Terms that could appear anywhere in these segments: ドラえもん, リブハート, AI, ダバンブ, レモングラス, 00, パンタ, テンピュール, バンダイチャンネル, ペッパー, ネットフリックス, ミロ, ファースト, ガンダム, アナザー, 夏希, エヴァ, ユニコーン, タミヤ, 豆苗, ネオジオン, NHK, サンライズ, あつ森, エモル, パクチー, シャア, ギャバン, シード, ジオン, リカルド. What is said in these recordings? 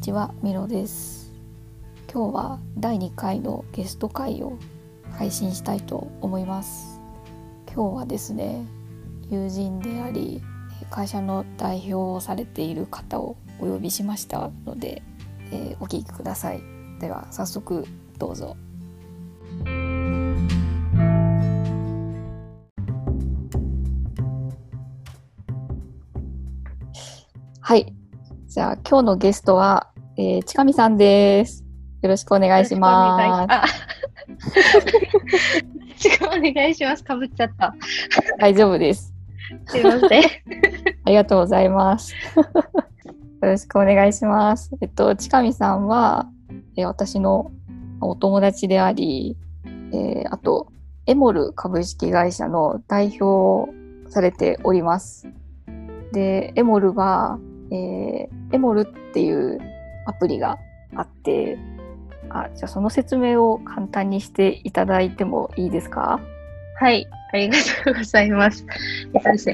にちは、ミロです。今日は第2回のゲスト会を配信したいと思います。今日はですね、友人であり会社の代表をされている方をお呼びしましたので、お聞きください。では早速どうぞ。はい、じゃあ今日のゲストは、近見さんです。よろしくお願いします。よろしくお願いします。かぶっちゃった。大丈夫です。すいません。ありがとうございます。よろしくお願いします。近見さんは、私のお友達であり、あとエモル株式会社の代表をされております。でエモルはエモルっていうアプリがあって、じゃあその説明を簡単にしていただいてもいいですか？はい、ありがとうございます。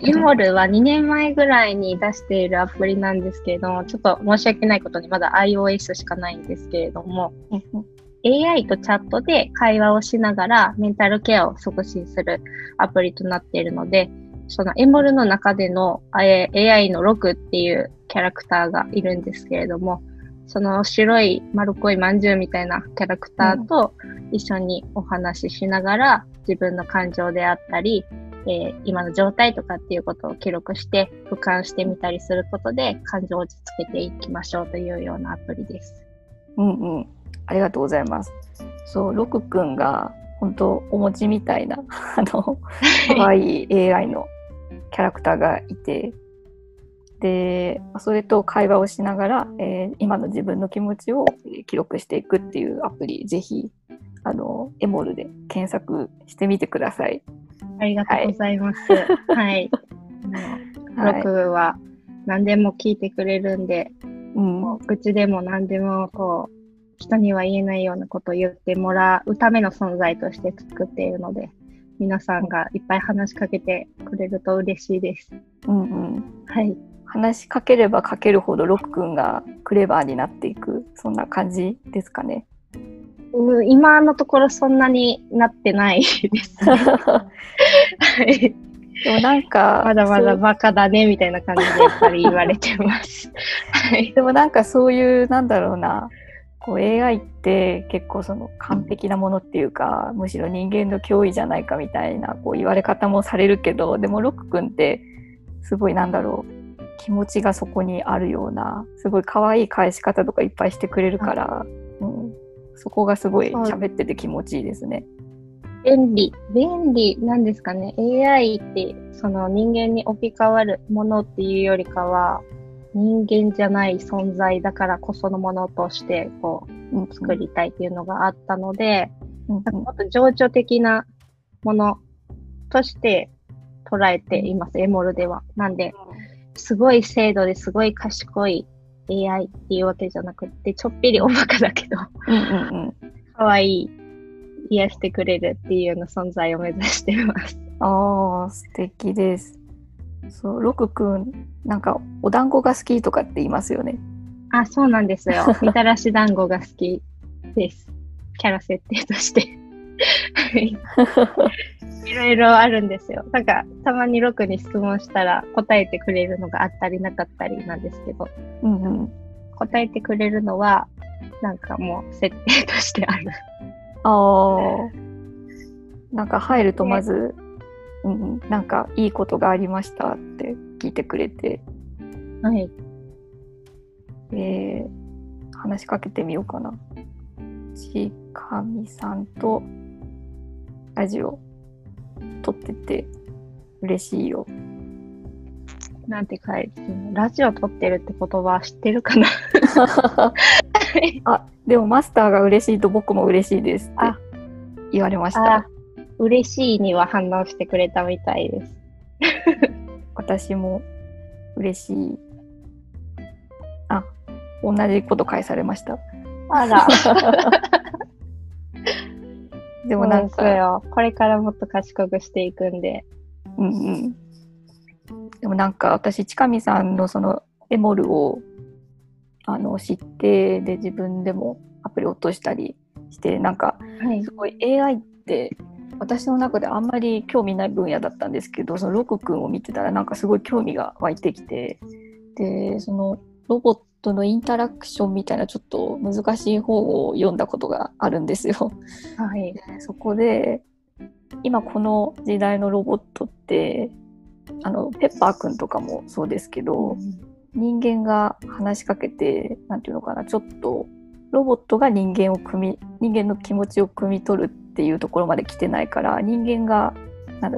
エモルは2年前ぐらいに出しているアプリなんですけれども、ちょっと申し訳ないことにまだ iOS しかないんですけれどもAI とチャットで会話をしながらメンタルケアを促進するアプリとなっているので、そのエモルの中での AI のロクっていうキャラクターがいるんですけれども、その白い丸っこいまんじゅうみたいなキャラクターと一緒にお話ししながら、自分の感情であったり、今の状態とかっていうことを記録して俯瞰してみたりすることで感情を落ち着けていきましょうというようなアプリです。うんうん、ありがとうございます。そう、ロクくんが本当お餅みたいな可愛い AI のキャラクターがいて、でそれと会話をしながら、今の自分の気持ちを記録していくっていうアプリ、ぜひエモルで検索してみてください。ありがとうございます。はい、ロクは何でも聞いてくれるんで、もう愚痴でも何でもこう人には言えないようなことを言ってもらうための存在として作っているので、皆さんがいっぱい話しかけてくれると嬉しいです。うんうん、はい、話しかければかけるほどロクくんがクレバーになっていく、そんな感じですかね。今のところそんなになってないです、ね。はい、でもなんかまだまだバカだねみたいな感じでやっぱり言われてます。はい、でもなんかそういうなんだろうな、AI って結構その完璧なものっていうか、むしろ人間の脅威じゃないかみたいな言われ方もされるけど、でもロクくんってすごいなんだろう、気持ちがそこにあるような、すごい可愛い返し方とかいっぱいしてくれるから、そこがすごい喋ってて気持ちいいですね。便利なんですかね。 AI ってその人間に置き換わるものっていうよりかは、人間じゃない存在だからこそのものとして作りたいっていうのがあったので、もっと情緒的なものとして捉えています、エモルでは。なんで、すごい精度ですごい賢い AI っていうわけじゃなくて、ちょっぴりおバカだけどかわいい、癒してくれるっていうような存在を目指しています。あー、素敵です。そう、ロクくんなんかお団子が好きとかって言いますよね。あ、そうなんですよ。みたらし団子が好きです。キャラ設定としていろいろあるんですよ。なんかたまにロクに質問したら答えてくれるのがあったりなかったりなんですけど、答えてくれるのはなんかもう設定としてある。なんか入るとまず、なんかいいことがありましたって聞いてくれて、はい、話しかけてみようかな。近見さんとラジオ撮ってて嬉しいよなんて書いて、ラジオ撮ってるってことは知ってるかな。あ、でもマスターが嬉しいと僕も嬉しいですって言われました。嬉しいには反応してくれたみたいです。私も嬉しい。あ、同じこと返されました。あら。でもなんかよ、これからもっと賢くしていくんで、でもなんか私、近見さんのそのエモルを知って、で自分でもアプリ落としたりして、なんかすごい AI って私の中であんまり興味ない分野だったんですけど、そのロク君を見てたらなんかすごい興味が湧いてきて、でそのロボットのインタラクションみたいなちょっと難しい本を読んだことがあるんですよ。はい、そこで今この時代のロボットってペッパーくんとかもそうですけど、人間が話しかけて、なんていうのかな、ちょっとロボットが人間の気持ちを汲み取るっていうところまで来てないから、人間が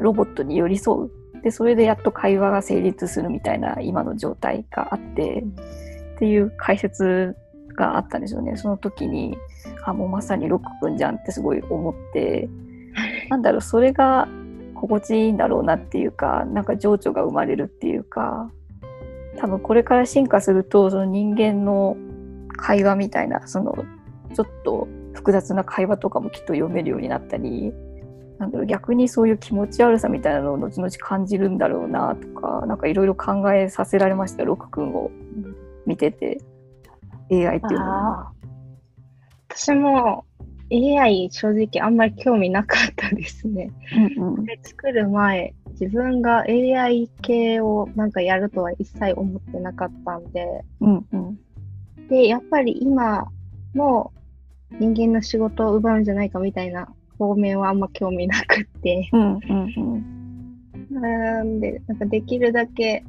ロボットに寄り添う、でそれでやっと会話が成立するみたいな今の状態があってっていう解説があったんですよね。その時にもうまさにロックくんじゃんってすごい思って、それが心地いいんだろうなっていうか、なんか情緒が生まれるっていうか、多分これから進化するとその人間の会話みたいな、そのちょっと複雑な会話とかもきっと読めるようになったり、逆にそういう気持ち悪さみたいなのを後々感じるんだろうなとか、なんかいろいろ考えさせられました。ロク君を見てて、 AI っていうのは私もAI 正直あんまり興味なかったですね。で作る前、自分が AI 系をなんかやるとは一切思ってなかったんで、でやっぱり今も人間の仕事を奪うんじゃないかみたいな方面はあんま興味なくって、なんでなんかできるだけ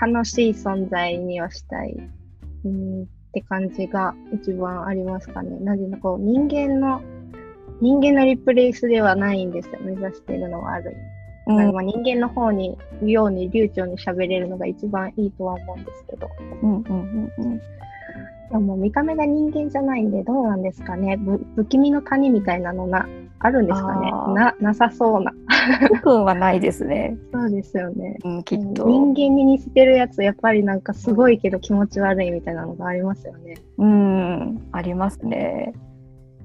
楽しい存在にはしたい、って感じが一番ありますかね。なぜかこう人間のリプレイスではないんですよ、目指しているのはある意味、人間の方にように流暢に喋れるのが一番いいとは思うんですけど、でも見た目が人間じゃないんで、どうなんですかね、不気味の谷みたいなのあるんですかね。なさそうな部分はないですね。そうですよね、きっと人間に似せてるやつ、やっぱりなんかすごいけど気持ち悪いみたいなのがありますよね。ありますね。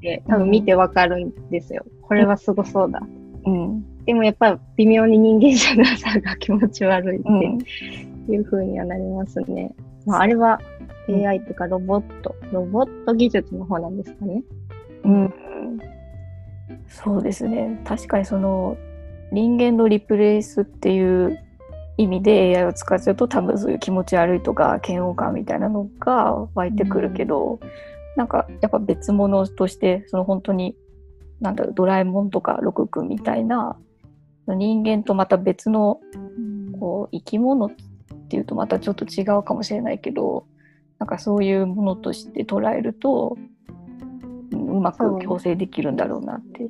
で多分見てわかるんですよ、これはすごそうだ、でもやっぱり微妙に人間じゃなさが気持ち悪いって、いう風にはなりますね。まあ、あれは AI とかロボット技術の方なんですかね。そうですね、確かにその人間のリプレイスっていう意味で AI を使っちゃうと、多分そういう気持ち悪いとか嫌悪感みたいなのが湧いてくるけど、なんかやっぱ別物として、その本当にドラえもんとかロクくんみたいな人間とまた別のこう生き物っていうとまたちょっと違うかもしれないけど、なんかそういうものとして捉えるとうまく矯正できるんだろうなって。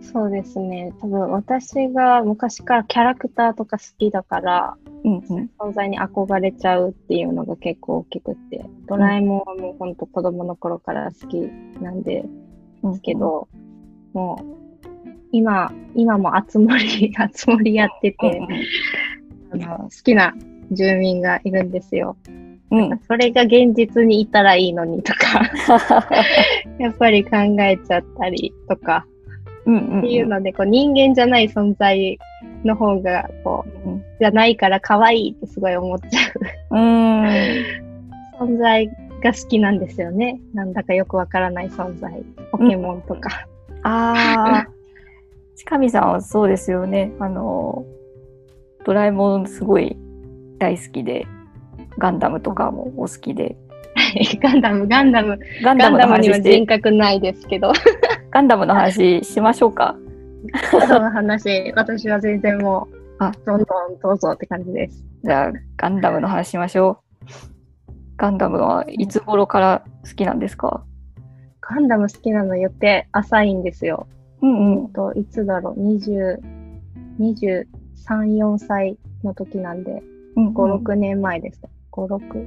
そうですね、多分私が昔からキャラクターとか好きだから、存在に憧れちゃうっていうのが結構大きくて、ドラえもんはもうほんと子供の頃から好きなんですけど、もう今もあつ森やってて、好きな住民がいるんですよ。それが現実にいたらいいのにとかやっぱり考えちゃったりとかっていうので、こう人間じゃない存在の方がじゃないから可愛いってすごい思っちゃう存在が好きなんですよね。なんだかよくわからない存在、ポケモンとか。近見さんはそうですよね、ドラえもんすごい大好きで、ガンダムとかもお好きで。ガンダムには人格ないですけどガンダムの話しましょうか。ガンダムの話私は全然もうどんどんどうぞって感じです。じゃあガンダムの話しましょう。ガンダムはいつ頃から好きなんですか？ガンダム好きなの言って浅いんですよ。いつだろう、23、4歳の時なんで、5、6年前です。5、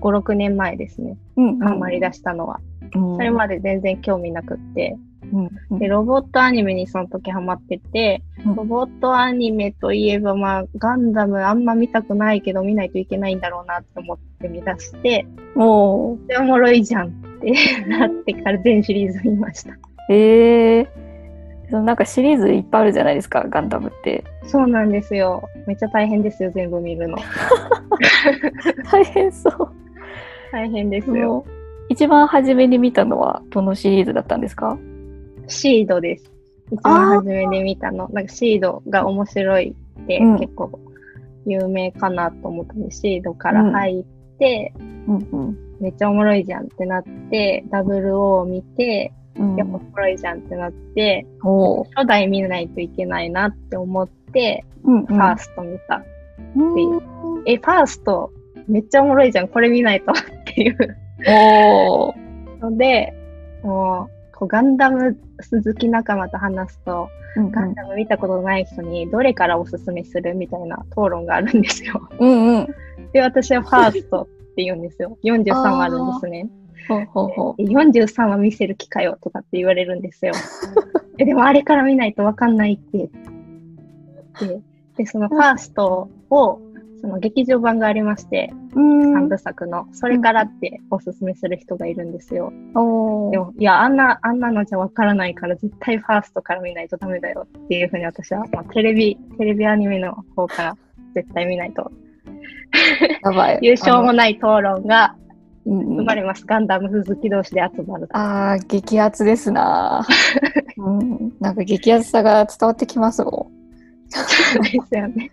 6年前ですね、ハマり出したのは。それまで全然興味なくって、でロボットアニメにその時ハマってて、ロボットアニメといえば、ガンダムあんま見たくないけど見ないといけないんだろうなって思って見出して、おもろいじゃんってなってから全シリーズ見ました。なんかシリーズいっぱいあるじゃないですか、ガンダムって。そうなんですよ、めっちゃ大変ですよ、全部見るの大変そう。大変ですよ。一番初めに見たのはどのシリーズだったんですか？シードです。一番初めに見たのなんかシードが面白いって、うん、結構有名かなと思って、シードから入って、うんうんうん、めっちゃおもろいじゃんってなって、00を見て、うん、やっぱおもろいじゃんってなって、うん、初代見ないといけないなって思って、うんうん、ファースト見たっていう、うん、ファーストめっちゃおもろいじゃん、これ見ないとっていうので、もうこうガンダム好き仲間と話すと、うんうん、ガンダム見たことない人にどれからおすすめするみたいな討論があるんですよ。うんうん、で、私はファーストって言うんですよ。43はあるんですね。ほうほうほう。43は見せる気かよとかって言われるんですよ。でもあれから見ないと分かんないって。で、そのファーストを、その劇場版がありまして、3部作の、それからっておすすめする人がいるんですよ。うん、でも、いや、あんなのじゃわからないから、絶対ファーストから見ないとダメだよっていうふうに私は、まあ、テレビアニメの方から絶対見ないと。やばい。優勝もない討論が生まれます。ガンダム好き同士で集まる。ああ、激アツですな、うん。なんか激アツさが伝わってきますもん。そうですよね。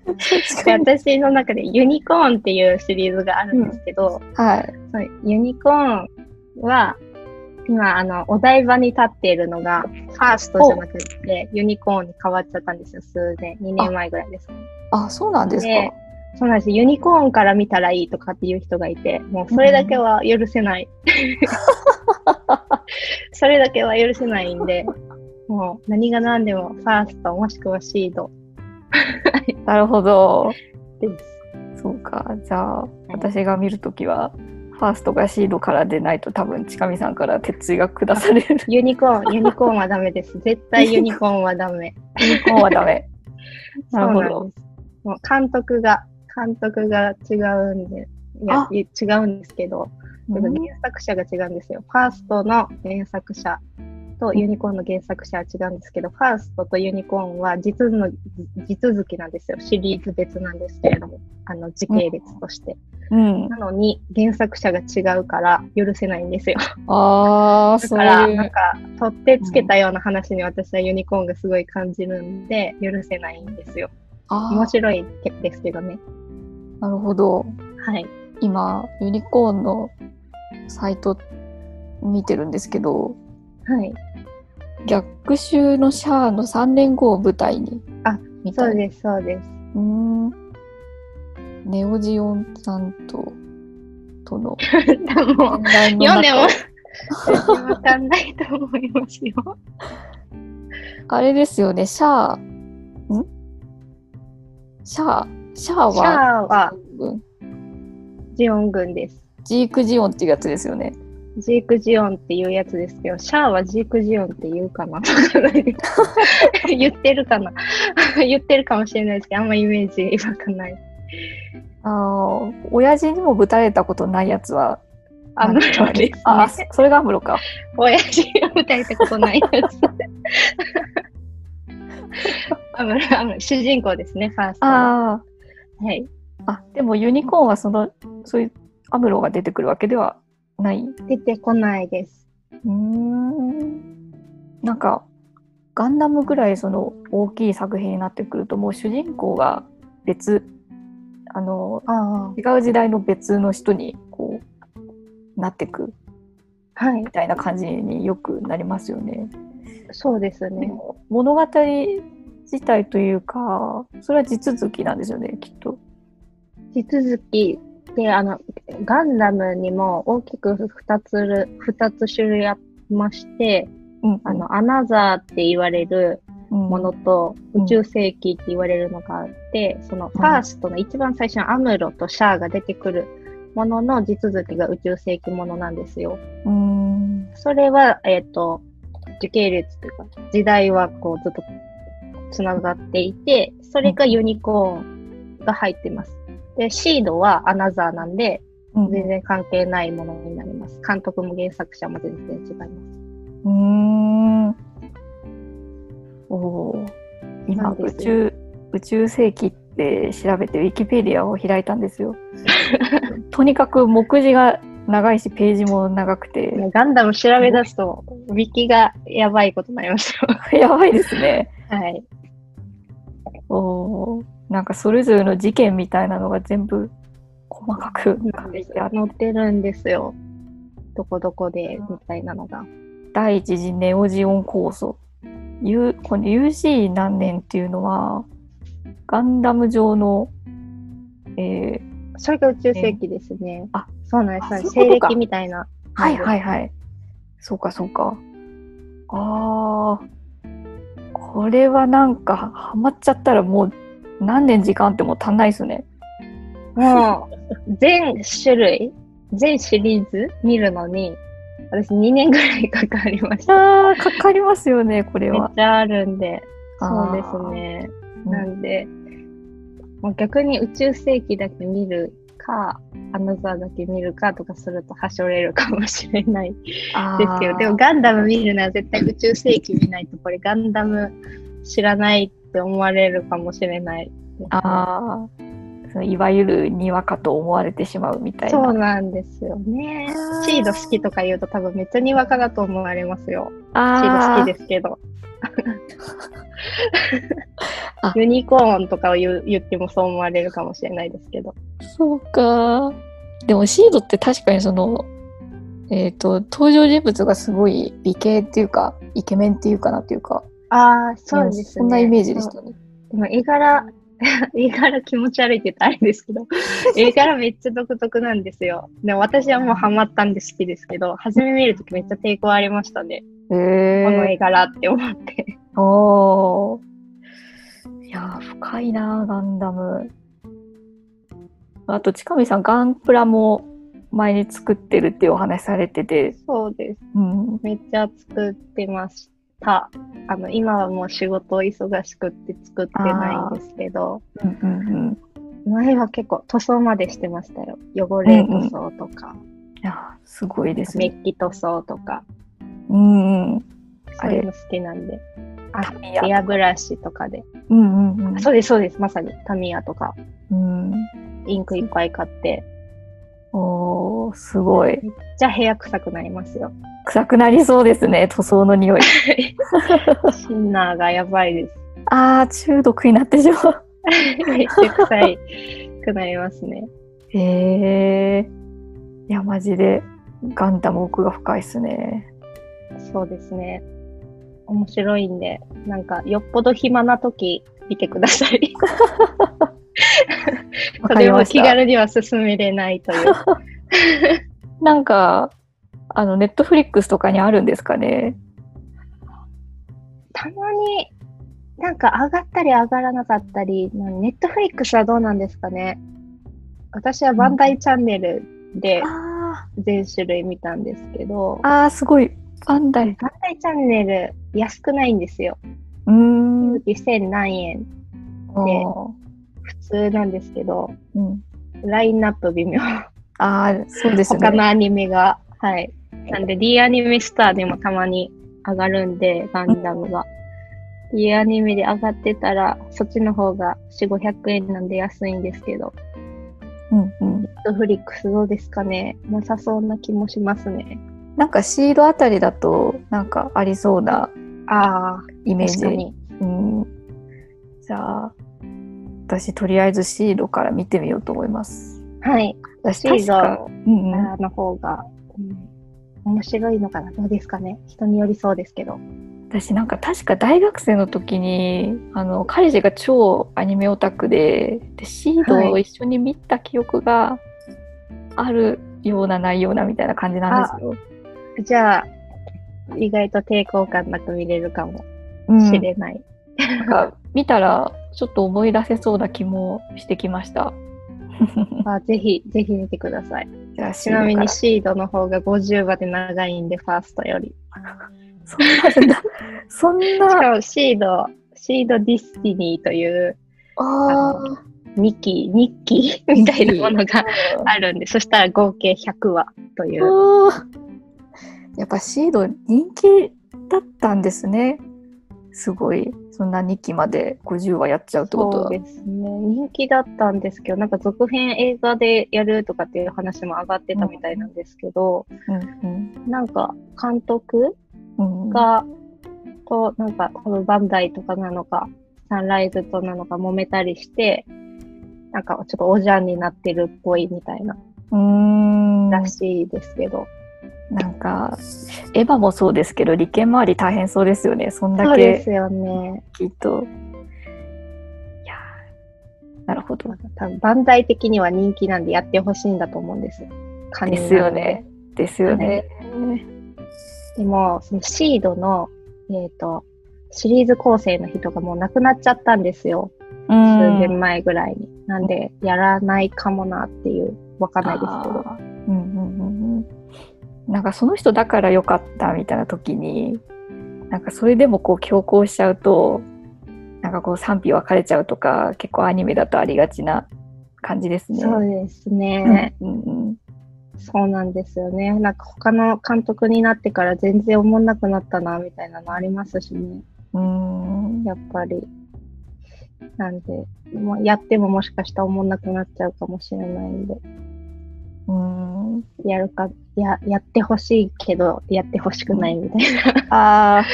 で、私の中でユニコーンっていうシリーズがあるんですけど、うん、はい、そう、ユニコーンは今お台場に立っているのがファーストじゃなくてユニコーンに変わっちゃったんですよ。数年、2年前ぐらいですね。あ、そうなんですか。そうなんです。ユニコーンから見たらいいとかっていう人がいて、もうそれだけは許せない。それだけは許せないんで、もう何が何でもファーストもしくはシード。なるほど。そうか。じゃあ私が見るときはファーストがシードからでないと、多分近見さんから鉄槌が下される。ユニコーンはダメです。絶対ユニコーンはダメ。ユニコーンはダメ。なるほど。もう監督が違うんで、いや、違うんですけど、原作者が違うんですよ。ファーストの原作者とユニコーンの原作者は違うんですけど、ファーストとユニコーンは地続きなんですよ。シリーズ別なんですけれども、時系列として、うん、なのに原作者が違うから許せないんですよ。あだからなんか取ってつけたような話に私はユニコーンがすごい感じるんで許せないんですよ。面白いですけどね。なるほど。はい。今ユニコーンのサイト見てるんですけど、はい、逆襲のシャアの3年後を舞台に。あ、そうですそうです。ネオジオンさんとの読んでも分かんないと思いますよ。あれですよね、シャアはジオン軍です。ジークジオンっていうやつですよね。ジークジオンっていうやつですけど、シャアはジークジオンって言うかな。言ってるかな。言ってるかもしれないですけど、あんまイメージ湧かない。親父にもぶたれたことないやつはアムロです、ね。あ、それがアムロか。親父にもぶたれたことないやつ。アムロ、主人公ですね、ファーストは。はい。あ、でもユニコーンはそういうアムロが出てくるわけではない。出てこないです。なんかガンダムぐらい大きい作品になってくると、もう主人公が違う時代の別の人にこうなってく、はい、みたいな感じによくなりますよね。そうですね。物語自体というか、それは地続きなんですよね、きっと。地続き。で、ガンダムにも大きく2つ種類ありまして、うん、アナザーって言われるものと、うん、宇宙世紀って言われるのがあって、そのファーストの一番最初のアムロとシャアが出てくるものの地続きが宇宙世紀ものなんですよ。それは、時系列というか、時代はこうずっとつながっていて、それがユニコーンが入ってます。で、シードはアナザーなんで、全然関係ないものになります。監督も原作者も全然違います。今、宇宙世紀って調べてウィキペディアを開いたんですよ。とにかく目次が長いしページも長くて、ガンダム調べ出すとウィキがやばいことになりましたやばいですね。はい。お、なんかそれぞれの事件みたいなのが全部細かく載ってるんですよ。どこどこでみたいなのが。第一次ネオジオン構想、この UC 何年っていうのはガンダム上の、それが宇宙世紀ですね。あ、そうなんです。西暦みたいな。はいはいはい。そうかそうか。あー、これはなんかハマっちゃったらもう何年時間ってもう足んないですね。もう全種類全シリーズ見るのに私2年ぐらいかかりました。あ、かかりますよね、これは。めっちゃあるんで。そうですね。なんで、もう逆に宇宙世紀だけ見るか、アナザーだけ見るかとかするとはしょれるかもしれないですけど、でもガンダム見るなら絶対宇宙世紀見ないと、これガンダム知らないって思われるかもしれない。ああ。いわゆるにわかと思われてしまうみたいな。そうなんですよね。シード好きとか言うと多分めっちゃにわかだと思われますよ。シード好きですけどユニコーンとかを 言ってもそう思われるかもしれないですけど。そうか。でもシードって確かにその、登場人物がすごい美形っていうかイケメンっていうかなっていうか。ああ、そうですね。そんなイメージでしたね。でも絵柄気持ち悪いって言ったらあれですけど絵柄めっちゃ独特なんですよ。でも私はもうハマったんで好きですけど、初め見るときめっちゃ抵抗ありましたね。この絵柄って思って。おー、いやー、深いなガンダム。あと近見さんガンプラも前に作ってるっていうお話されてて。そうです、うん、めっちゃ作ってました。今はもう仕事忙しくって作ってないんですけど、うんうんうん、前は結構塗装までしてましたよ。汚れ塗装とか、うんうん、いやすごいですね。メッキ塗装とか、うんうん、そういうの好きなんで。エアブラシとかで、うんうんうん、そうですそうです、まさにタミヤとか、うん、インクいっぱい買って。おー、すごい。めっちゃ部屋臭くなりますよ。臭くなりそうですね、塗装の匂いシンナーがやばいです。あー、中毒になってしまうめっちゃ臭いくなりますね。へー、いやマジでガンダム奥が深いっすね。そうですね、面白いんで、なんかよっぽど暇な時見てくださいこれも気軽には進めれないというなんかネットフリックスとかにあるんですかね。たまになんか上がったり上がらなかったり。ネットフリックスはどうなんですかね。私はバンダイチャンネルで全種類見たんですけど、あー、すごい。バンダイチャンネル安くないんですよ。1000何円で普通なんですけど、うん、ラインナップ微妙。あー、そうですね。他のアニメが、はい。なんで D アニメスターでもたまに上がるんで、ガンダムが。D アニメで上がってたら、そっちの方が400〜500円なんで安いんですけど。うんうん。ネットフリックスどうですかね。なさそうな気もしますね。なんかシードあたりだと、なんかありそうなイメージ。確かに。うん。じゃあ、私とりあえずシードから見てみようと思います。はい。シードの方が、うん、面白いのかな。どうですかね。人によりそうですけど。私なんか確か大学生の時に彼氏が超アニメオタク でシードを一緒に見た記憶があるようなないようなみたいな感じなんですよ。はい、じゃあ意外と抵抗感なく見れるかもしれない。うん、なんか見たらちょっと思い出せそうな気もしてきましたぜひぜひ見てください。じゃあちなみにシードの方が50話で長いんで、ファーストよりそんなしかもシードディスティニーという日記みたいなものがあるんで、そしたら合計100話という。やっぱシード人気だったんですね。すごい、そんな2期まで50話やっちゃうってことだ。そうですね、人気だったんですけど、なんか続編映画でやるとかっていう話も上がってたみたいなんですけど、うんうん、なんか監督がこう、なんか多分バンダイとかなのかサンライズとなのか揉めたりして、なんかちょっとおじゃんになってるっぽいみたいな、らしいですけど、なんかエヴァもそうですけど理系周り大変そうですよね。そんだけ。そうですよね、きっと。いや、なるほど。多分バンダイ的には人気なんでやってほしいんだと思うんです。ですよね。ですよね。でもそのシードのシリーズ構成の人がもう亡くなっちゃったんですよ。数年前ぐらいに。なんでやらないかもなっていう、わかんないですけど。なんかその人だから良かったみたいな時に、なんかそれでもこう強行しちゃうと、なんかこう賛否分かれちゃうとか、結構アニメだとありがちな感じですね。そうですね、うんうん、そうなんですよね。なんか他の監督になってから全然おもんなくなったなみたいなのありますしね。やっぱりなんで、もうやってももしかしたらおもんなくなっちゃうかもしれないんで、やるか、やってほしいけどやってほしくないみたいな、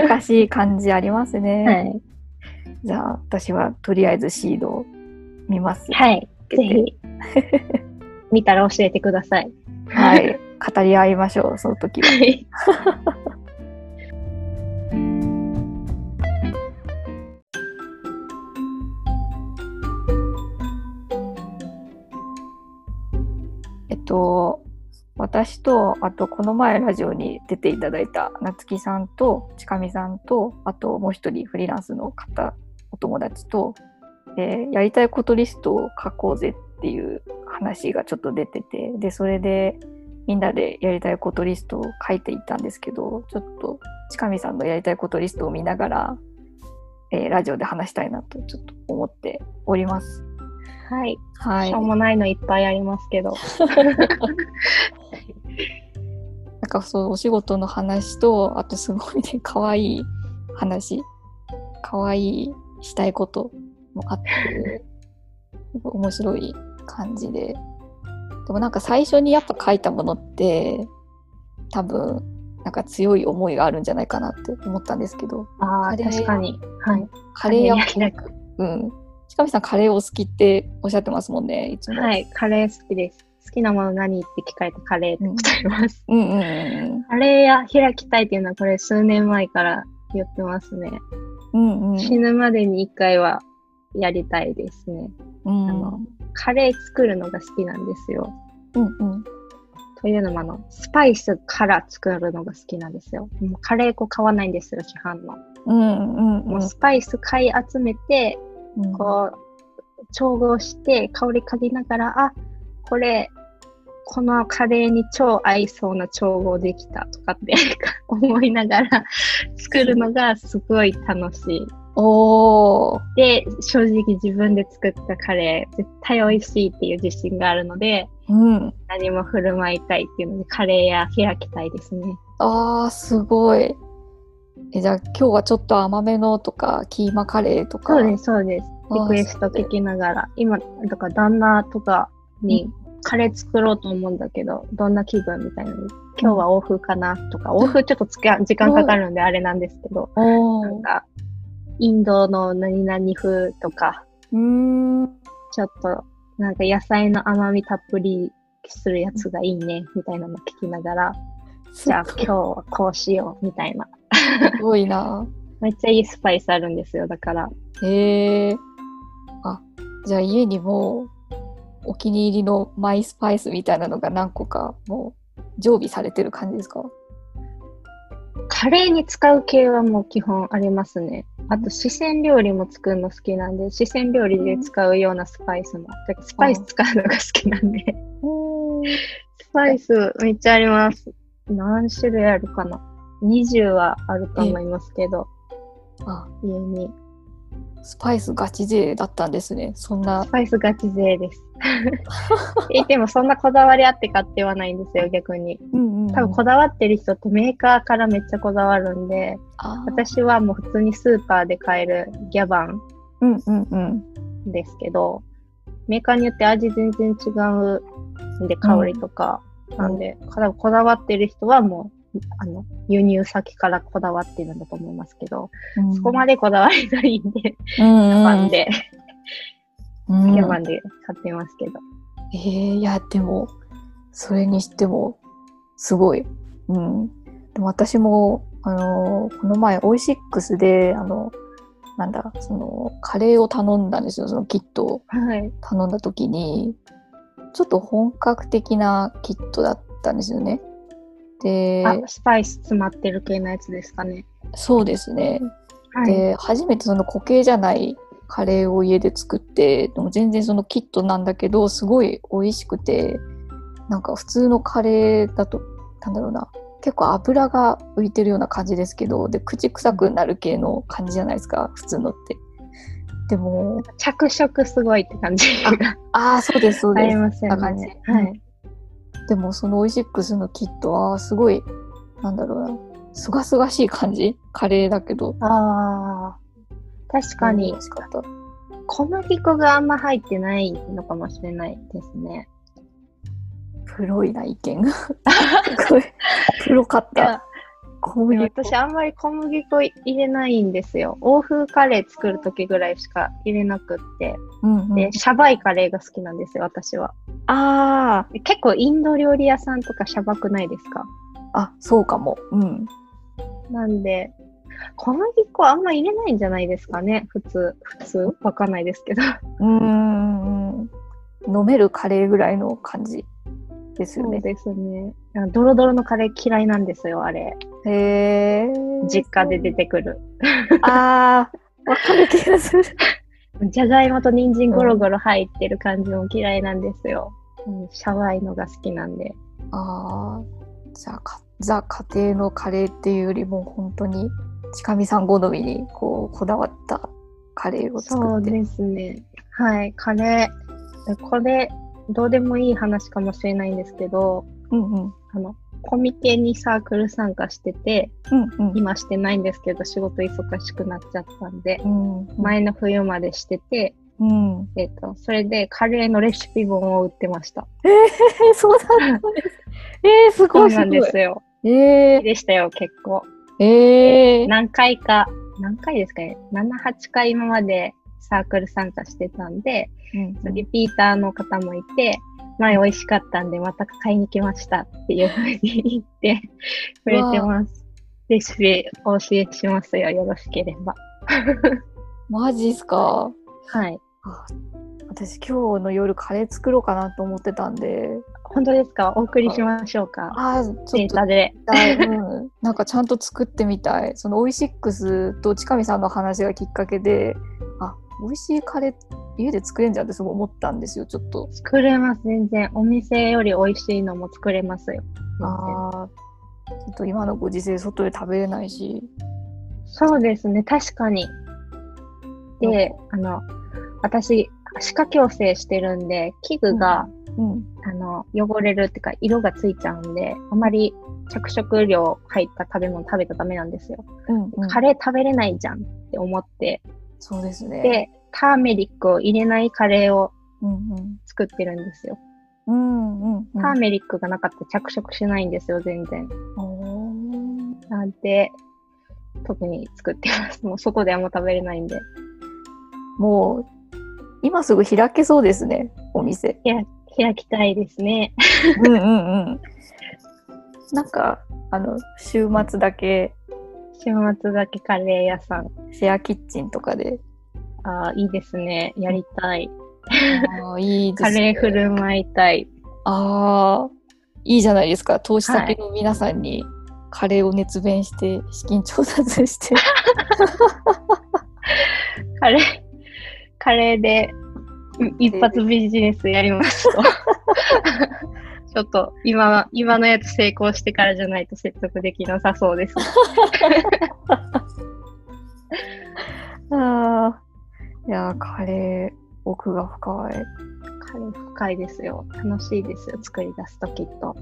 難しい感じありますね。はい、じゃあ私はとりあえずシードを見ます。はい、ぜひ見たら教えてください。はい、語り合いましょう、その時は。はい私と、あとこの前ラジオに出ていただいた夏希さんと近見さんと、あともう一人フリーランスの方、お友達と、やりたいことリストを書こうぜっていう話がちょっと出てて、でそれでみんなでやりたいことリストを書いていったんですけど、ちょっと近見さんのやりたいことリストを見ながら、ラジオで話したいなとちょっと思っております。はい、はい、しょうもないのいっぱいありますけどなんかそう、お仕事の話と、あとすごいね、かわいい話、かわいいしたいこともあって面白い感じで、でもなんか最初にやっぱ書いたものって多分なんか強い思いがあるんじゃないかなって思ったんですけど。ああ、確かに、はい、カレー焼き肉、うん。近見さん、カレーお好きっておっしゃってますもんね、いつも。はい、カレー好きです。好きなもの何って聞かれてカレーって答えます。カレー屋開きたいっていうのは、これ数年前から言ってますね。うんうん、死ぬまでに1回はやりたいですね。うん、カレー作るのが好きなんですよ。うんうん、というのもスパイスから作るのが好きなんですよ。もうカレー粉買わないんですよ、市販の。もうスパイス買い集めて、こう調合して香り嗅ぎながら、あ、これこのカレーに超合いそうな調合できたとかって思いながら作るのがすごい楽しい。おで、正直自分で作ったカレー絶対美味しいっていう自信があるので、何も振る舞いたいっていうので、カレー屋開きたいですね。あー、すごい。じゃあ今日はちょっと甘めのとか、キーマカレーとか。そうですそうです、リクエスト聞きながら。今だから旦那とかにカレー作ろうと思うんだけど、どんな気分みたいな、今日は欧風かなとか、欧風ちょっと時間かかるんであれなんですけど、なんかインドの何々風とか、ちょっとなんか野菜の甘みたっぷりするやつがいいねみたいなの聞きながら、じゃあ今日はこうしようみたいな。すごいな。めっちゃいいスパイスあるんですよ、だから。へえ。あ、じゃあ家にもお気に入りのマイスパイスみたいなのが何個かもう常備されてる感じですか？カレーに使う系はもう基本ありますね。あと四川料理も作るの好きなんで、四川料理で使うようなスパイスも。だからスパイス使うのが好きなんで。スパイスめっちゃあります。何種類あるかな？20はあると思いますけど、家にスパイスガチ勢だったんですね。そんなスパイスガチ勢ですでもそんなこだわりあって買ってはないんですよ、逆に。多分こだわってる人ってメーカーからめっちゃこだわるんで、私はもう普通にスーパーで買えるギャバンですけど、メーカーによって味全然違うんで、香りとかなんで、多分こだわってる人はもう輸入先からこだわってるんだと思いますけど、そこまでこだわりないんで、ギャバンで買ってますけど。いやでもそれにしてもすごい。でも私もこの前オイシックスでカレーを頼んだんですよ。そのキットを頼んだ時に、ちょっと本格的なキットだったんですよね。で、スパイス詰まってる系のやつですかね。そうですね、で初めてその固形じゃないカレーを家で作って、でも全然そのキットなんだけどすごい美味しくて、なんか普通のカレーだとなんだろうな、結構油が浮いてるような感じですけど、で口臭くなる系の感じじゃないですか、普通のって。でも着色すごいって感じがそうですそうです、ありますよね、感じ。でもそのオイシックスのキットはすごい、なんだろうな、すがすがしい感じ、カレーだけど。確かに小麦粉があんま入ってないのかもしれないですね。プロいな意見がプロかった。私あんまり小麦粉入れないんですよ。欧風カレー作る時ぐらいしか入れなくって、でシャバいカレーが好きなんですよ、私は。結構インド料理屋さんとかシャバくないですか？そうかも。なんで小麦粉あんま入れないんじゃないですかね、普通わかんないですけど。飲めるカレーぐらいの感じですよね。そうですね。ドロドロのカレー嫌いなんですよ、あれ。実家で出てくる。わかる気がする。じゃがいもと人参ゴロゴロ入ってる感じも嫌いなんですよ。シャワイのが好きなんで。じゃあザ家庭のカレーっていうよりも本当に近見さん好みにこだわったカレーを作って。そうですね。カレー。これどうでもいい話かもしれないんですけど、コミケにサークル参加してて、今してないんですけど仕事忙しくなっちゃったんで、前の冬までしてて、それでカレーのレシピ本を売ってました。そうなんですすごい。そうなんですよ。でしたよ、結構。何回ですかね、7、8回今までサークル参加してたんで、リピーターの方もいて、前美味しかったんでまた買いに来ましたっていうふうに言ってくれてます。レシピお教えしますよ、よろしければ。マジっすか？私今日の夜カレー作ろうかなと思ってたんで。本当ですか？お送りしましょうか。データでなんかちゃんと作ってみたい。そのオイシックスと近見さんの話がきっかけで、美味しいカレー家で作れんじゃんってすごい思ったんですよ。ちょっと作れます、全然。お店より美味しいのも作れますよ。ちょっと今のご時世外で食べれないし。そうですね、確かに。で、私歯科矯正してるんで器具が、汚れるっていうか色がついちゃうんで、あまり着色料入った食べ物食べたらダメなんですよ。カレー食べれないじゃんって思って。そうですね。で、ターメリックを入れないカレーを作ってるんですよ。ターメリックがなかったら着色しないんですよ、全然。なんで特に作ってます。もう外ではもう食べれないんで。もう今すぐ開けそうですね、お店。開きたいですね。なんか週末だけカレー屋さん、シェアキッチンとかで。いいですね、やりたい。いいですね、カレー振る舞いたい。いいじゃないですか。投資先の皆さんにカレーを熱弁して資金調達して、カレーで一発ビジネスやりますと。ちょっと今のやつ成功してからじゃないと説得できなさそうです。いやー、カレー奥が深い。カレー深いですよ。楽しいですよ、作り出すときっと。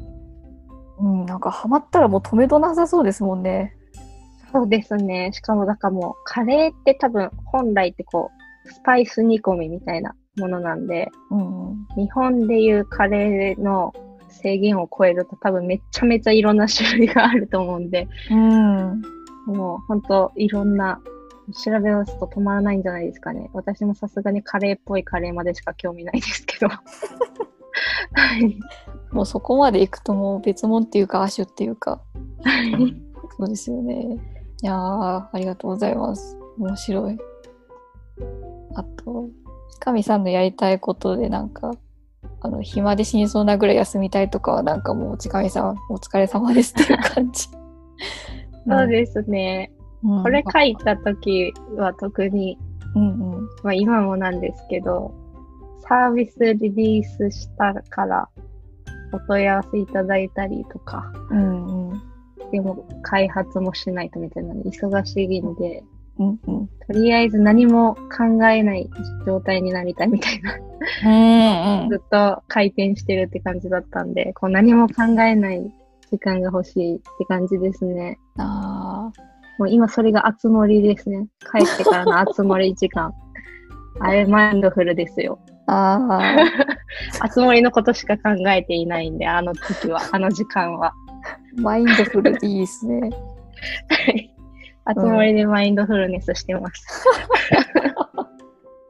うん、なんかハマったらもう止めどなさそうですもんね。そうですね。しかもだからもうカレーって多分本来ってこうスパイス煮込みみたいなものなんで、うん、日本でいうカレーの制限を超えると多分めちゃめちゃいろんな種類があると思うんで、うん、もう本当いろんな調べ出すと止まらないんじゃないですかね。私もさすがにカレーっぽいカレーまでしか興味ないですけどはい、もうそこまで行くともう別物っていうか亜種っていうかそうですよね。いやありがとうございます。面白い。あと神さんのやりたいことでなんか暇で死にそうなぐらい休みたいとかはなんかもう神さんお疲れ様ですっていう感じそうですね、うん、これ書いた時は特に、うんうん、まあ、今もなんですけどサービスリリースしたからお問い合わせいただいたりとか、うんうん、でも開発もしないとみたいなので忙しいんで、うんうん、とりあえず何も考えない状態になりたいみたいなずっと回転してるって感じだったんで、こう何も考えない時間が欲しいって感じですね。あ、もう今それが熱盛ですね。帰ってからの熱盛時間あれマインドフルですよ。ああつ森のことしか考えていないんで、あの時はあの時間はマインドフルでいいですねはい、あつ森でマインドフルネスしてます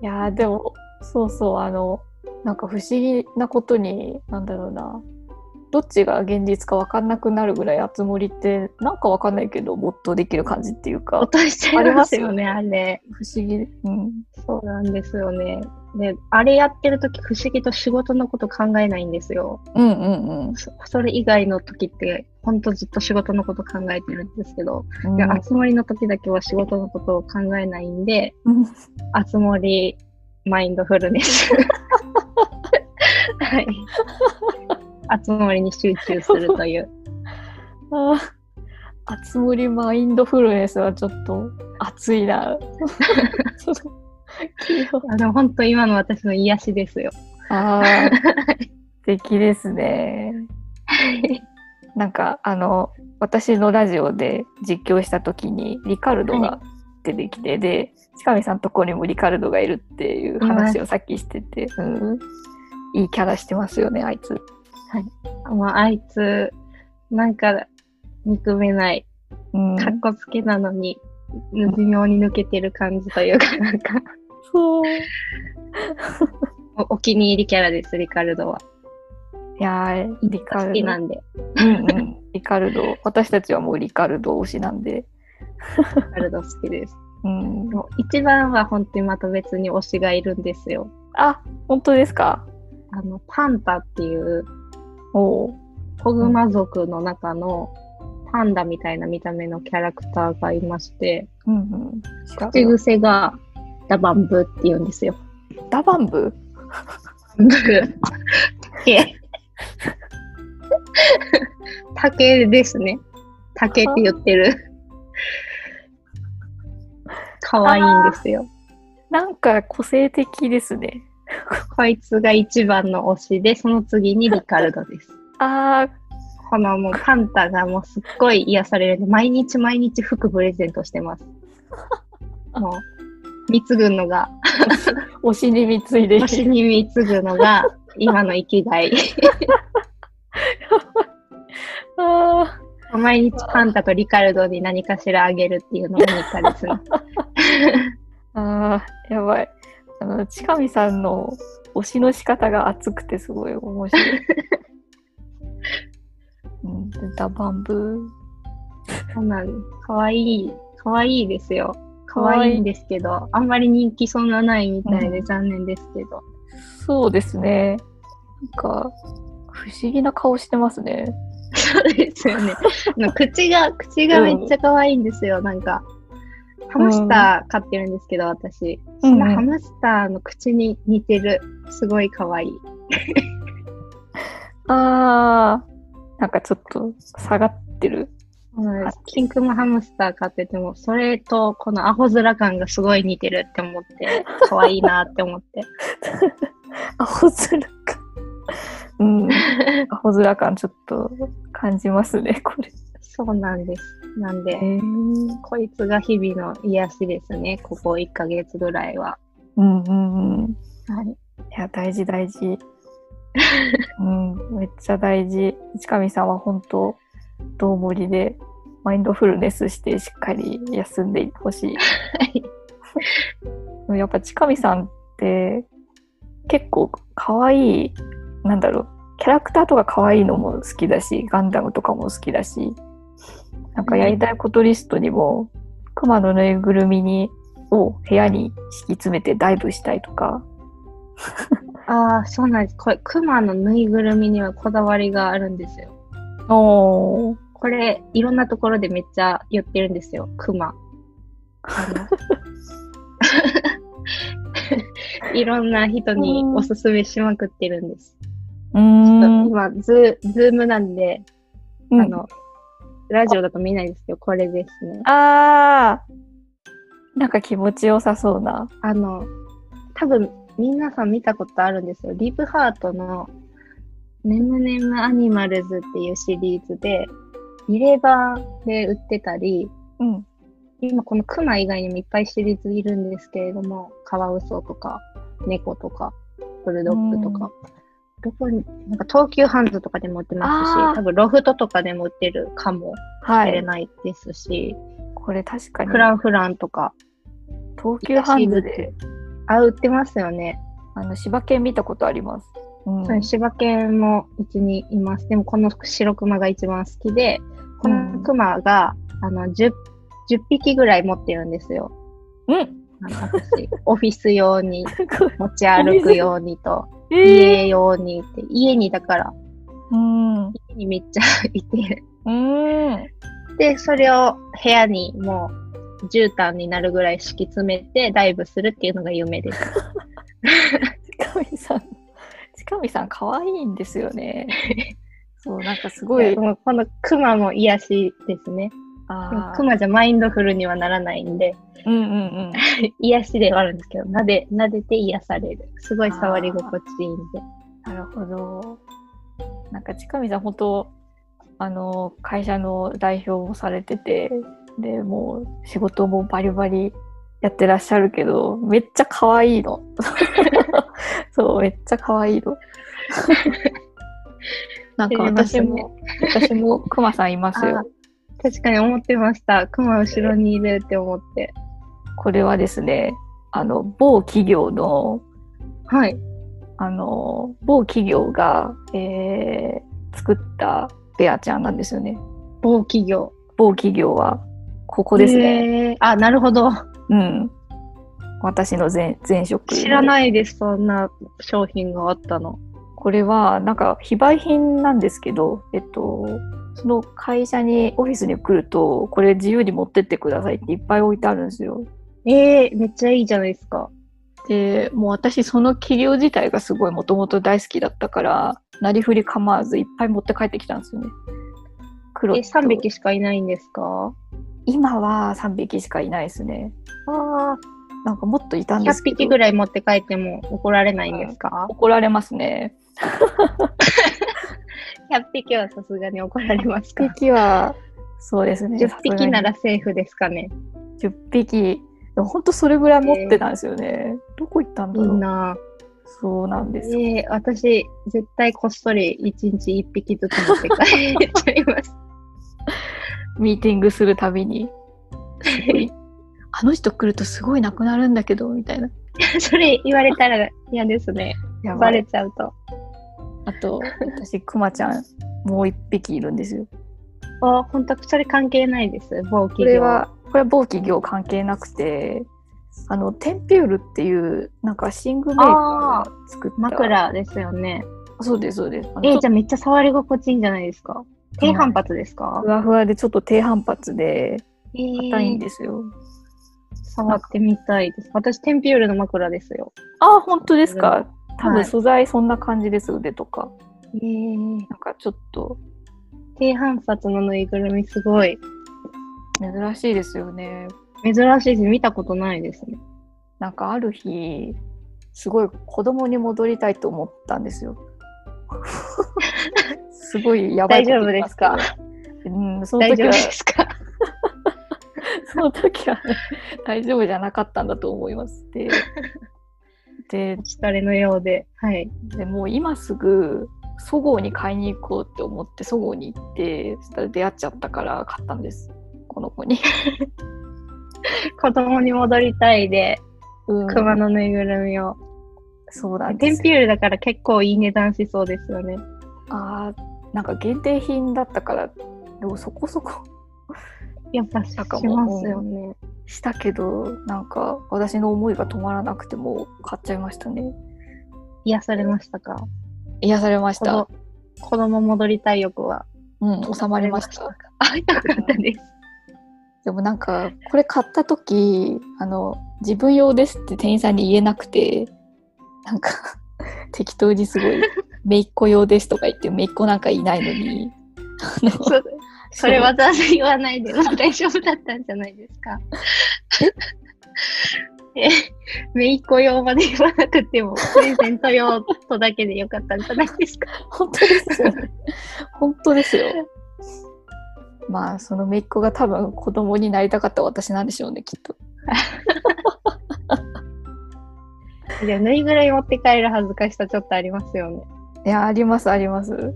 いやでもそうそう、なんか不思議なことになんだろうな、どっちが現実か分かんなくなるぐらいあつ森ってなんか分かんないけど没頭できる感じっていうか落としちゃいますよね。あれ不思議、うん、そうなんですよね。であれやってるとき不思議と仕事のこと考えないんですよ、うんうんうん、それ以外のときってほんとずっと仕事のこと考えてるんですけど、うん、あつ森のときだけは仕事のことを考えないんで、うん、あつ森マインドフルネスはいあつ森に集中するというあつ森マインドフルネスはちょっと熱いなでも本当今の私の癒しですよ。あ素敵ですねなんか私のラジオで実況した時にリカルドが出てきて、はい、で近見さんとこにもリカルドがいるっていう話をさっきしてて、うん、いいキャラしてますよねあいつ、はい、もうあいつなんか憎めない、うん、かっこつけなのに微妙に抜けてる感じというかなんかそうお気に入りキャラですリカルドは。いやーリカルド好きなんで、うんうん、リカルド私たちはもうリカルド推しなんでリカルド好きです、うん、もう一番は本当にまた別に推しがいるんですよ。あ、本当ですか。パンタっていうおコグマ族の中の、うん、パンダみたいな見た目のキャラクターがいまして、うんうん、口癖がダバンブって言うんですよ。ダバンブ竹ですね。竹って言ってるかわいいんですよ。なんか個性的ですねこいつが一番の推しで、その次にリカルドですあーこのもうパンタがもうすっごい癒されるんで、毎日毎日服プレゼントしてますもう貢ぐのが推しに貢いで推しに貢ぐのが今の生きがいあ毎日パンタとリカルドに何かしらあげるっていうのが日課ですねあーやばい。近見さんの推しの仕方が熱くてすごい面白いダバンブかわいい、かわいいですよ。かわいいんですけど、あんまり人気そんなないみたいで残念ですけど、うん、そうですね。なんか不思議な顔してますねそうですよね口がめっちゃかわいいんですよ、うん、なんかハムスター飼ってるんですけど私、うん、ハムスターの口に似てる。すごいかわいいあーなんかちょっと下がってるキンクもハムスター飼ってても、それとこのアホ面感がすごい似てるって思って、可愛いなって思って。アホ面感。うん。アホ面感ちょっと感じますね、これ。そうなんです。なんで、こいつが日々の癒しですね、ここ1ヶ月ぐらいは。うんうんうん。はい。いや、大事大事。うん、めっちゃ大事。市上さんは本当、道盛りでマインドフルネスしてしっかり休んでほしい。はい、やっぱ近見さんって結構可愛い、なんだろう、キャラクターとか可愛いのも好きだし、ガンダムとかも好きだし、なんかやりたいことリストにも、クマのぬいぐるみを部屋に敷き詰めてダイブしたいとか。ああ、そうなんです。これクマのぬいぐるみにはこだわりがあるんですよ。お、これいろんなところでめっちゃ言ってるんですよ、クマ。いろんな人におすすめしまくってるんです。ちょっと今ズームなんで、ラジオだと見ないですけど、これですね。あー、なんか気持ちよさそうな、多分皆さん見たことあるんですよ。リブハートのネムネムアニマルズっていうシリーズで入れ歯で売ってたり、うん、今このクマ以外にもいっぱいシリーズいるんですけれども、カワウソとか猫とかブルドッグとか、どこになんか東急ハンズとかでも売ってますし、多分ロフトとかでも売ってるかもしれないですし、はい、これ確かにフランフランとか東急ハンズで売ってますよね。柴犬見たことあります。うん、柴犬もうちにいます。でもこの白クマが一番好きで、このクマが、10匹ぐらい持ってるんですよ。うん。私、オフィス用に、持ち歩く用にと、家用にって、家にだから、家にめっちゃいて、で、それを部屋にもう絨毯になるぐらい敷き詰めてダイブするっていうのが夢です。近見さん可愛いんですよね。そう、なんかすごい。もうこのクマも癒しですね。クマじゃマインドフルにはならないんで、癒しではあるんですけど、撫でて癒される。すごい触り心地いいんで。なるほど。なんか近見さん本当、会社の代表をされてて、でもう仕事もバリバリやってらっしゃるけど、めっちゃ可愛いの。そう、めっちゃ可愛いの。なんか私もクマさんいますよ。確かに思ってました。クマ後ろにいるって思って。これはですね、某企業の、はい。某企業が、作ったベアちゃんなんですよね。某企業は、ここですね。あ、なるほど。うん。私の前職。知らないです、そんな商品があったの。これは、なんか、非売品なんですけど、その会社に、オフィスに来ると、これ自由に持ってってくださいっていっぱい置いてあるんですよ。めっちゃいいじゃないですか。で、もう私、その企業自体がすごいもともと大好きだったから、なりふり構わずいっぱい持って帰ってきたんですよね。3匹しかいないんですか？今は3匹しかいないですね。ああ。なんかもっといたんですけど。100匹ぐらい持って帰っても怒られないんですか？怒られますね。100匹はさすがに怒られますか？100匹は、そうですね。10匹ならセーフですかね。10匹。ほんとそれぐらい持ってたんですよね。どこ行ったんだろう。いいな。そうなんですよ。私、絶対こっそり1日1匹ずつ持って帰っちゃいます。ミーティングするたびに。あの人来るとすごいなくなるんだけどみたいな。それ言われたら嫌ですね。バレちゃうと。あと私クマちゃんもう一匹いるんですよ。あ、本当それ関係ないです。某企業。これは某企業関係なくて、テンピュールっていうなんか寝具メーカーが作った枕ですよね。そうですそうです。じゃあめっちゃ触り心地いいんじゃないですか。低反発ですか？ふわふわでちょっと低反発で硬いんですよ。触ってみたいです。私、テンピュールの枕ですよ。あ、本当ですか。多分素材そんな感じです、腕とか。なんかちょっと、低反発のぬいぐるみすごい珍しいですよね。珍しいし見たことないですね。なんかある日すごい子供に戻りたいと思ったんですよ。すごいやばいこと言いますけど。大丈夫ですか？その時は大丈夫ですか？その時は大丈夫じゃなかったんだと思います。で疲れのようで、はい。でもう今すぐそごうに買いに行こうって思ってそごうに行って、そしたら出会っちゃったから買ったんです。この子に。子供に戻りたいで、熊のぬいぐるみを。そうだね。テンピュールだから結構いい値段しそうですよね。ああ、なんか限定品だったから、でもそこそこやっぱしますよね。したけどなんか私の思いが止まらなくても買っちゃいましたね。癒されましたか？癒されました。子供戻りたい欲は、収まりました。あ、よかったです。でもなんかこれ買った時自分用ですって店員さんに言えなくて、なんか適当にすごい姪っ子用ですとか言って姪っ子なんかいないのに。それわざわざ言わないでも大丈夫だったんじゃないですか。めいっ子用まで言わなくてもプレゼント用とだけでよかったんじゃないですか。本当ですよね。本当ですよ。まあそのめいっ子が多分子供になりたかった私なんでしょうね、きっと。じゃあぬいぐるみ持って帰る恥ずかしさちょっとありますよね。いや、ありますあります。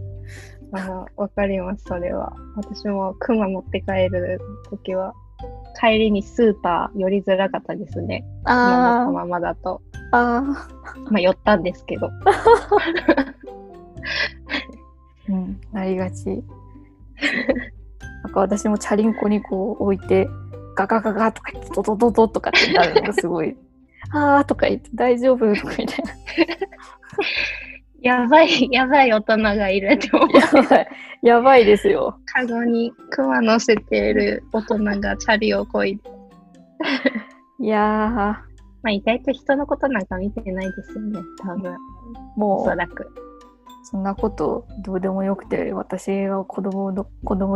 わかります。それは私もクマ持って帰るときは帰りにスーパー寄りづらかったですね。あのままだとまあ寄ったんですけど。なりがち。なんか私もチャリンコにこう置いてガガガガとか言ってドドドドとかってなるのがすごいあーとか言って大丈夫とかみたいな。やばい大人がいるって思う。やばいですよ。カゴにクマ乗せている大人がチャリをこいで。いやー、まあ意外と人のことなんか見てないですよね、多分。もうおそらくそんなことどうでもよくて、私は子供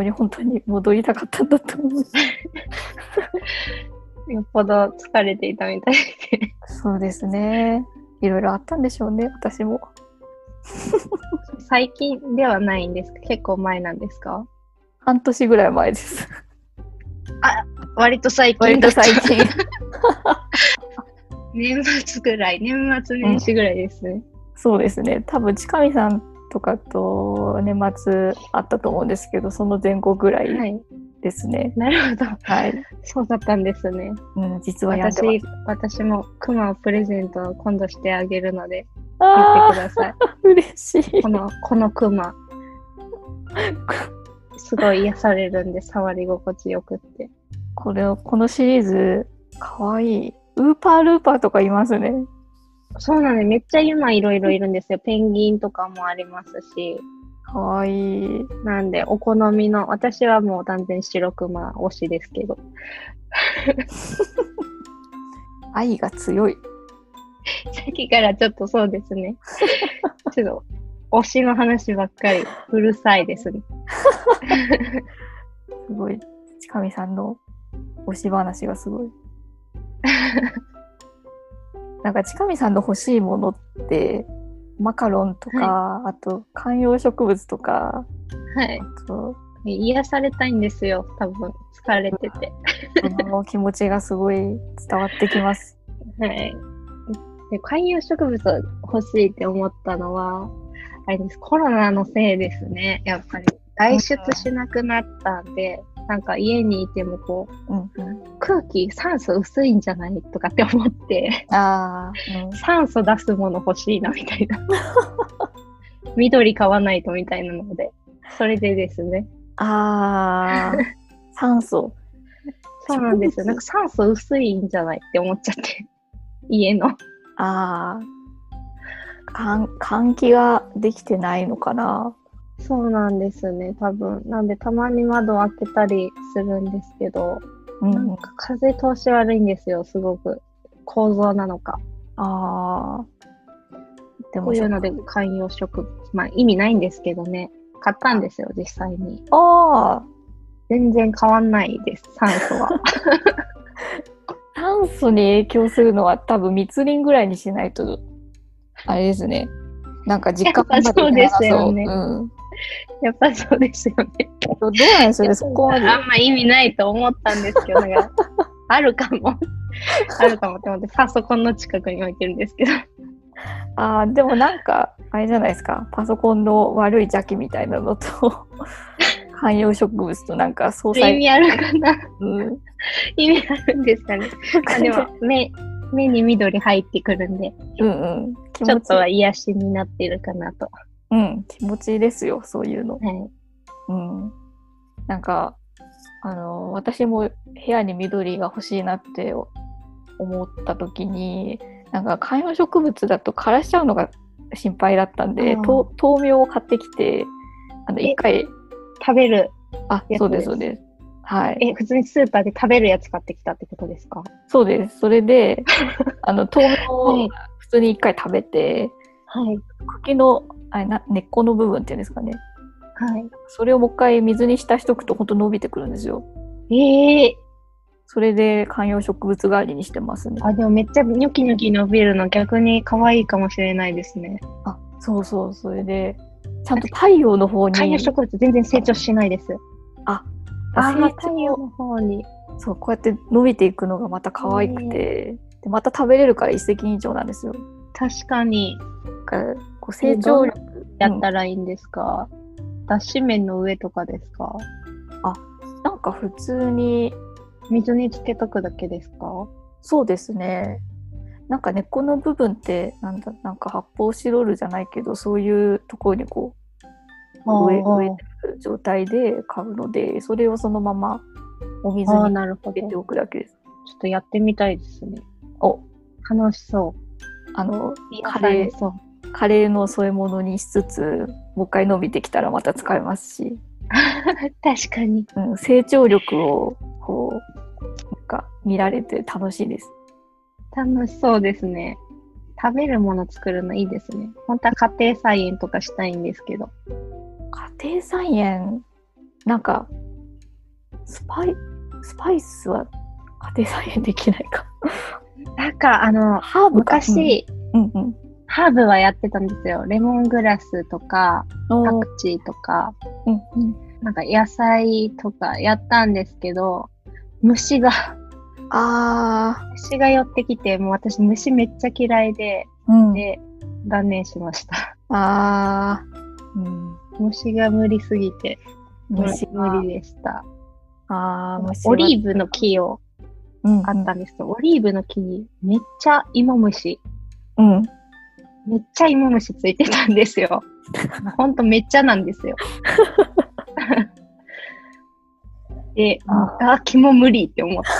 に本当に戻りたかったんだと思う。よっぽど疲れていたみたいで。そうですね。いろいろあったんでしょうね、私も。最近ではないんですか？結構前なんですか？半年ぐらい前です。あ、割と最近だった。割と最近。年末ぐらい、年末年始ぐらいですね。そうですね。多分近見さんとかと年末あったと思うんですけど、その前後ぐらいですね、はい、なるほど、はい、そうだったんですね、実はやってます。私もクマをプレゼントを今度してあげるので見てください。嬉しい。このクマすごい癒されるんで、触り心地よくって。このシリーズかわいい。ウーパールーパーとかいますね。そうなんで、めっちゃ今いろいろいるんですよ。ペンギンとかもありますし、かわいい。なんでお好みの、私はもう断然白クマ推しですけど。愛が強い。さっきからちょっとそうですね。ちょっと推しの話ばっかりうるさいですね。すごい、近見さんの推し話がすごい。なんか近見さんの欲しいものってマカロンとか、はい、あと観葉植物とか、はい、あと癒されたいんですよ、多分疲れてて。その気持ちがすごい伝わってきます。はい。で、観葉植物欲しいって思ったのはあれです。コロナのせいですね。やっぱり外出しなくなったんで、なんか家にいてもこう、酸素薄いんじゃないとかって思って、酸素出すもの欲しいなみたいな。緑買わないとみたいなので、それでですね。酸素。そうなんですよ。なんか酸素薄いんじゃないって思っちゃって、家の。換気ができてないのかな。そうなんですね、多分。なんでたまに窓を開けたりするんですけど、なんか風通し悪いんですよ、すごく。構造なのか。でもそういうので観葉植物、まあ意味ないんですけどね。買ったんですよ、実際に。ああ。全然変わんないです、酸素は。酸素に影響するのは多分密林ぐらいにしないと、あれですね。なんか実感が出てなさそう。やっぱそうですよね。どうなんでしょうね、そこまで。あんま意味ないと思ったんですけど、あるかも。あるかもって思って、パソコンの近くに置いてるんですけど。あ、でもなんか、あれじゃないですか、パソコンの悪い邪気みたいなのと、観葉植物となんか相殺。意味あるかな、うん、意味あるんですかね。あ、でも目に緑入ってくるんで、うんうん、ちょっとは癒しになってるかなと。うん、気持ちいいですよ、そういうの。はい、うん、なんか、私も部屋に緑が欲しいなって思った時に、なんか観葉植物だと枯らしちゃうのが心配だったんで、豆苗を買ってきて、一回食べるやつです。あ、そうですそうです。はい。え、普通にスーパーで食べるやつ買ってきたってことですか？そうです。それで豆苗を普通に一回食べて、はい、茎の根っこの部分っていうんですかね。はい。それをもう一回水に浸しとくと本当伸びてくるんですよ。それで観葉植物代わりにしてますね。あ、でもめっちゃニョキニョキ伸びるの逆に可愛いかもしれないですね。あ、そうそう、それでちゃんと太陽の方に。観葉植物全然成長しないです。あ、太陽の方に。そう、こうやって伸びていくのがまた可愛くて、でまた食べれるから一石二鳥なんですよ。確かに。こう成長力やったらいいんですか？脱脂綿の上とかですか？あ、なんか普通に。水につけとくだけですか？そうですね。なんか根っこの部分ってなんか発泡スチロールじゃないけど、そういうところにこう植えてる状態で買うので、それをそのままお水につけておくだけです。ちょっとやってみたいですね。お、楽しそう。カレーの添え物にしつつ、もう一回伸びてきたらまた使えますし。確かに。うん、成長力をこうなんか見られて楽しいです。楽しそうですね。食べるもの作るのいいですね。本当は家庭菜園とかしたいんですけど。家庭菜園、なんかスパイスは家庭菜園できないか。なんかハーブか昔、うんうんうん、ハーブはやってたんですよ。レモングラスとかパクチーとか、うんうん、なんか野菜とかやったんですけど。虫が寄ってきて、もう私虫めっちゃ嫌いで、うん、で断念しました。虫が無理すぎて、無理でした。オリーブの木を、あったんですけど、オリーブの木にめっちゃ芋虫、うん、めっちゃ芋虫ついてたんですよ。ほんとめっちゃなんですよ。で、ガーキも無理って思って。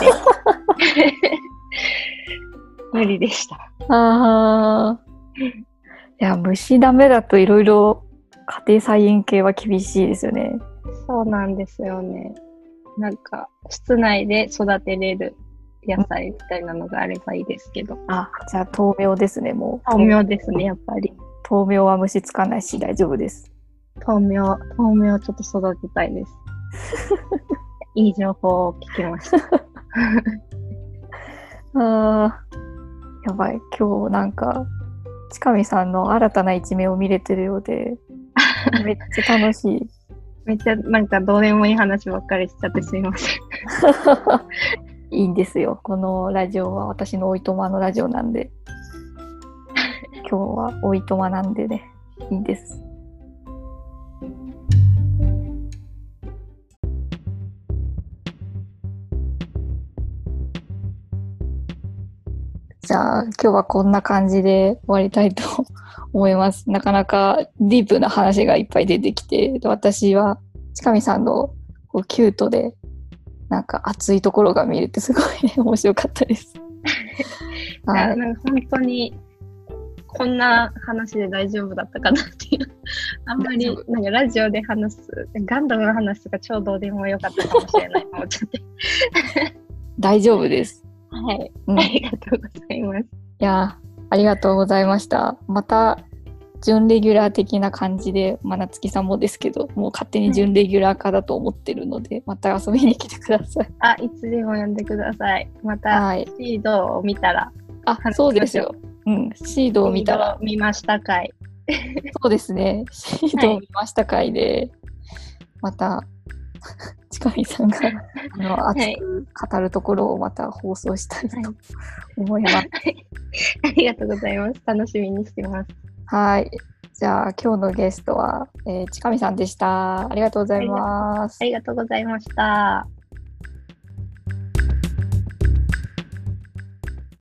無理でした。いや、虫ダメだといろいろ家庭菜園系は厳しいですよね。そうなんですよね。なんか、室内で育てれる野菜みたいなのがあればいいですけど。あ、じゃあ豆苗ですね、もう。豆苗ですね、やっぱり。豆苗は虫つかないし大丈夫です。豆苗ちょっと育てたいです。いい情報を聞きました。やばい、今日なんか近見さんの新たな一面を見れてるようで、めっちゃ楽しい。めっちゃなんかどうでもいい話ばっかりしちゃってすいません。いいんですよ。このラジオは私のおいとまのラジオなんで、今日はおいとまなんでね、いいんです。じゃあ今日はこんな感じで終わりたいと思います。なかなかディープな話がいっぱい出てきて、私は近見さんのこうキュートでなんか熱いところが見れてすごい、ね、面白かったです。なんか本当にこんな話で大丈夫だったかなっていう。あんまりなんかラジオで話すガンダムの話とか超どうでもよかったかもしれないと思っちゃって。大丈夫です。はい、うん、ありがとうございます。いや、ありがとうございました。また準レギュラー的な感じで、まあ、夏希さんもですけど、もう勝手に準レギュラー化だと思ってるので、また遊びに来てください。あ、いつでも呼んでください。またシードを見たら、はい、あ、そうですよ、うん、シードを見たら、見ましたかいそうですね、シードを見ましたかいで、はい、またちかりさんが熱く語るところをまた放送したいと思います、はい、ありがとうございます。楽しみにしてます。はい、じゃあ今日のゲストは、ちかみさんでした。ありがとうございます。ありがとうございました。